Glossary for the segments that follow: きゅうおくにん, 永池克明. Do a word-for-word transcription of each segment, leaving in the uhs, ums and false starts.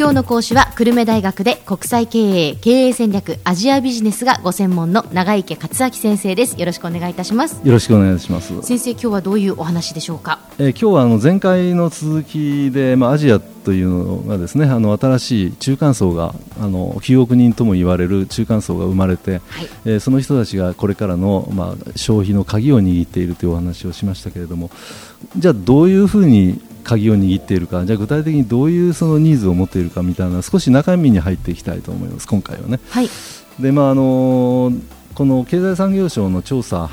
今日の講師は久留米大学で国際経営経営戦略アジアビジネスがご専門の永池克明先生です。よろしくお願いいたします。よろしくお願いします。先生、今日はどういうお話でしょうか？えー、今日はあの前回の続きで、まあ、アジアというのがですね、あの新しい中間層があのきゅうおくにんとも言われる中間層が生まれて、はい、えー、その人たちがこれからの、まあ、消費の鍵を握っているというお話をしましたけれども、じゃあどういうふうに鍵を握っているか、じゃあ具体的にどういうそのニーズを持っているかみたいな、少し中身に入っていきたいと思います、今回はね。はい。で、まああのー、この経済産業省の調査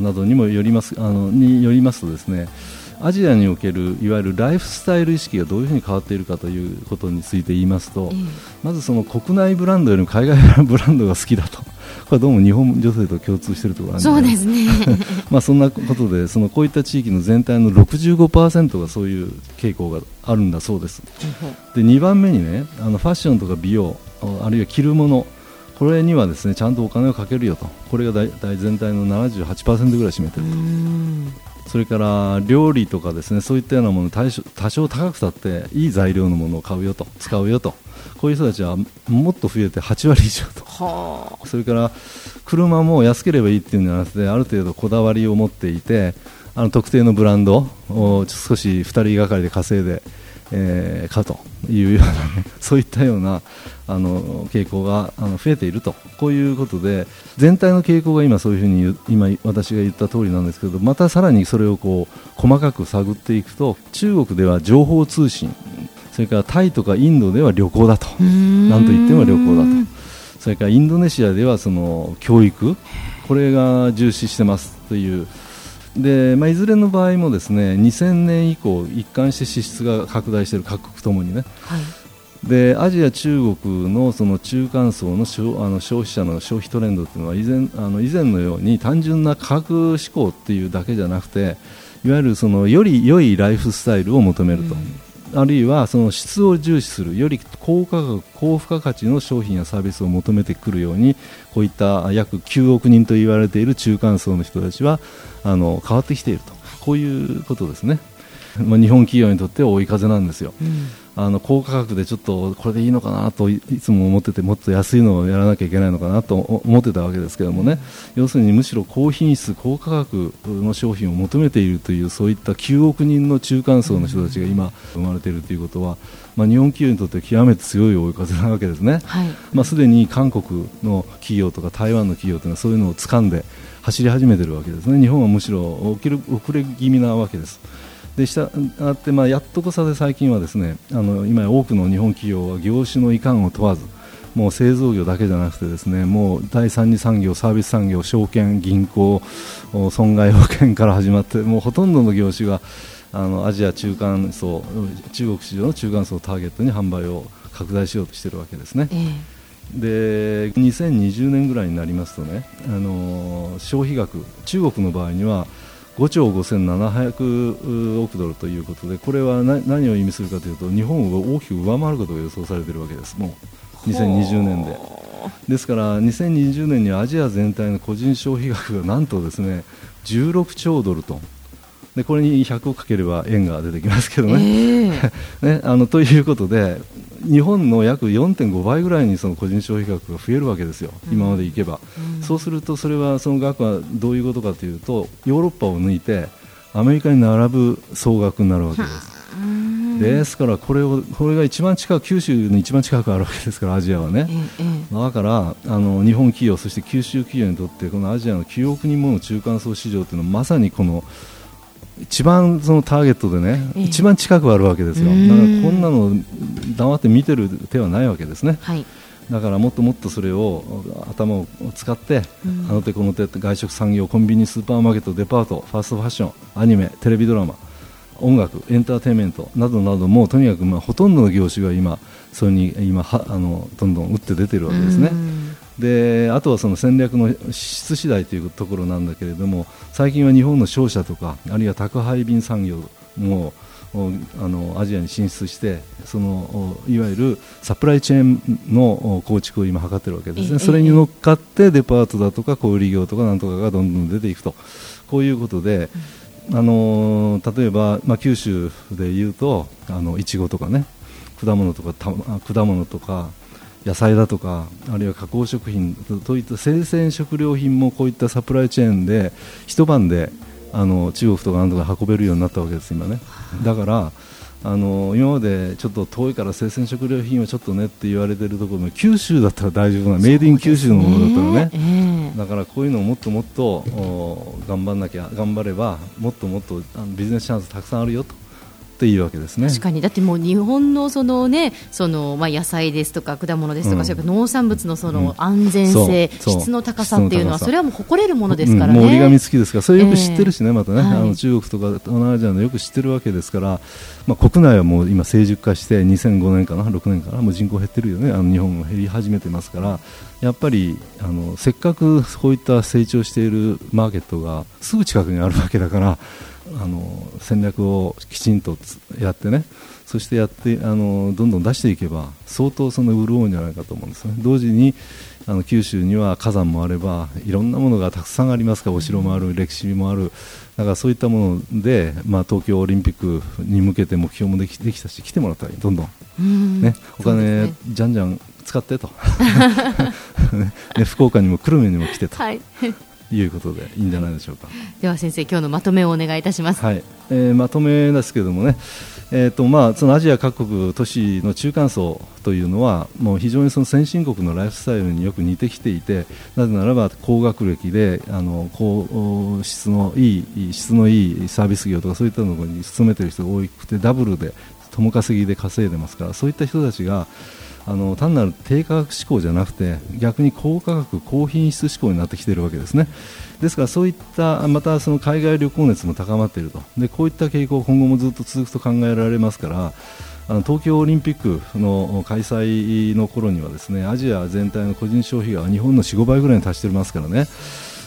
などにもよります、あのによりますとですね、アジアにおけるいわゆるライフスタイル意識がどういうふうに変わっているかということについて言いますと、えー、まずその国内ブランドよりも海外ブランドが好きだと、これどうも日本女性と共通しているところがあるんですね。そうですねまあそんなことで、そのこういった地域の全体の ろくじゅうごパーセント がそういう傾向があるんだそうです。で、にばんめにね、あのファッションとか美容、あるいは着るもの、これにはですねちゃんとお金をかけるよと、これが大体全体の ななじゅうはちパーセント ぐらい占めていると。うーん、それから料理とかですね、そういったようなもの、多少、多少高くたっていい材料のものを買うよと、使うよと、こういう人たちはもっと増えてはちわりいじょうと。はあ。それから車も安ければいいっていうんじゃなくて、ある程度こだわりを持っていて、あの特定のブランドを少しふたりがかりで稼いで、えー、買うというような、ね、そういったようなあの傾向があの増えていると、こういうことで全体の傾向が今そういうふうに今私が言った通りなんですけど、またさらにそれをこう細かく探っていくと、中国では情報通信、それからタイとかインドでは旅行だと、なんといっても旅行だと、それからインドネシアではその教育、これが重視してますという。で、まあ、いずれの場合もですね、にせんねん以降一貫して支出が拡大している、各国ともにね、はい、でアジア中国のその中間層の消、あの消費者の消費トレンドというのは、以前、あの以前のように単純な価格志向というだけじゃなくて、いわゆるそのより良いライフスタイルを求めると、うん、あるいはその質を重視する、より高価格高付加価値の商品やサービスを求めてくるように、こういった約きゅうおくにんと言われている中間層の人たちはあの変わってきていると、こういうことですね。まあ、日本企業にとっては追い風なんですよ、うん、あの高価格でちょっとこれでいいのかなといつも思ってて、もっと安いのをやらなきゃいけないのかなと思ってたわけですけどもね、要するにむしろ高品質高価格の商品を求めているという、そういったきゅうおくにんの中間層の人たちが今生まれているということは、まあ、日本企業にとっては極めて強い追い風なわけですね、はい。まあ、すでに韓国の企業とか台湾の企業というのはそういうのを掴んで走り始めているわけですね。日本はむしろ遅れ、遅れ気味なわけです。でしたあって、まあ、やっとこさで最近はですね、あの今多くの日本企業は業種のいかんを問わず、もう製造業だけじゃなくてですね、もう第三次産業、サービス産業、証券、銀行、損害保険から始まって、もうほとんどの業種があのアジア中間層、中国市場の中間層をターゲットに販売を拡大しようとしているわけですね、えーでにせんにじゅうねんぐらいになりますとね、あのー、消費額、中国の場合にはごちょうごせんななひゃくおくドルということで、これはな何を意味するかというと、日本を大きく上回ることが予想されているわけです、もうにせんにじゅうねんで。ですからにせんにじゅうねんにはアジア全体の個人消費額がなんとですねじゅうろくちょうドルと、でこれにひゃくをかければ円が出てきますけどね、えー、ね、あのということで日本の約 よんてんごばいぐらいにその個人消費額が増えるわけですよ、うん、今までいけば、うん、そうするとそれはその額はどういうことかというと、ヨーロッパを抜いてアメリカに並ぶ総額になるわけです。ですからこれを、これが一番近く、九州の一番近くあるわけですから、アジアはね、うん、だからあの日本企業、そして九州企業にとって、このアジアのきゅうおくにんもの中間層市場というのはまさにこの一番そのターゲットでね、ええ、一番近くあるわけですよ。だからこんなの黙って見てる手はないわけですね、はい、だからもっともっとそれを頭を使って、うん、あの手この手、外食産業、コンビニ、スーパーマーケット、デパート、ファーストファッション、アニメ、テレビドラマ、音楽、エンターテインメントなどなど、もうとにかくまあほとんどの業種が今それに今はあのどんどん打って出てるわけですね。であとはその戦略の質次第というところなんだけれども、最近は日本の商社とか、あるいは宅配便産業もあのアジアに進出して、そのいわゆるサプライチェーンの構築を今図っているわけですね。それに乗っかってデパートだとか小売業とかなんとかがどんどん出ていくと、こういうことで、あの例えば、まあ、九州でいうといちごとかね、果物とか果物とか野菜だとか、あるいは加工食品といった生鮮食料品もこういったサプライチェーンで一晩であの中国とかなんとか運べるようになったわけです今ね。だからあの今までちょっと遠いから生鮮食料品はちょっとねって言われてるところも九州だったら大丈夫な、メイドイン九州のものだったらね、えー、だからこういうのをもっともっと頑張んなきゃ、頑張ればもっともっとあのビジネスチャンスたくさんあるよとっていうわけですね。確かに、だってもう日本のそのね、そのまあ野菜ですとか果物ですとか、うん、それから農産物のその安全性、うん、質の高さっていうのはそれはもう誇れるものですからね、うん、もう折り紙付きですから、それよく知ってるしね、えー、またね、はい、あの中国とか東南アジアのよく知ってるわけですから、まあ、国内はもう今成熟化してにせんごねんかなろくねんかな、もう人口減ってるよね、あの日本も減り始めてますから、やっぱりあのせっかくこういった成長しているマーケットがすぐ近くにあるわけだから、あの戦略をきちんとやってね、そしてやってあのどんどん出していけば相当その潤うんじゃないかと思うんですね。同時にあの九州には火山もあればいろんなものがたくさんありますから、お城もある、歴史もある、だからそういったもので、まあ、東京オリンピックに向けて目標もでき、できたし、来てもらったらどんどん、うん、ね、お金、ね、じゃんじゃん使ってと、ね、福岡にも久留米にも来てと、はいいうことでいいんじゃないでしょうか。では先生、今日のまとめをお願いいたします。はい、えー、まとめですけれどもね、えーとまあ、そのアジア各国都市の中間層というのはもう非常にその先進国のライフスタイルによく似てきていて、なぜならば高学歴であの高質のいい質のいいサービス業とかそういったのに勤めている人が多くて、ダブルで共稼ぎで稼いでますから、そういった人たちがあの単なる低価格志向じゃなくて、逆に高価格高品質志向になってきているわけですね。ですからそういったまたその海外旅行熱も高まっていると、でこういった傾向今後もずっと続くと考えられますから、あの東京オリンピックの開催の頃にはですね、アジア全体の個人消費が日本の よん,ご 倍ぐらいに達していますからね、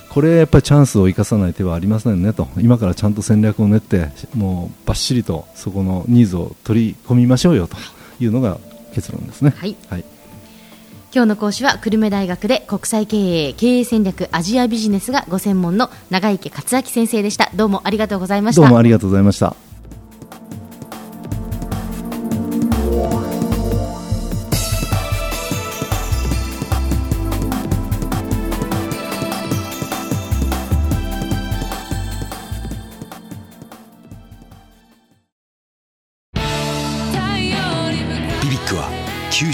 これやっぱりチャンスを生かさない手はありませんねと、今からちゃんと戦略を練ってもうバッシリとそこのニーズを取り込みましょうよというのが結論ですね。はいはい、今日の講師は久留米大学で国際経営経営戦略アジアビジネスがご専門の永池克明先生でした。どうもありがとうございました。どうもありがとうございました。九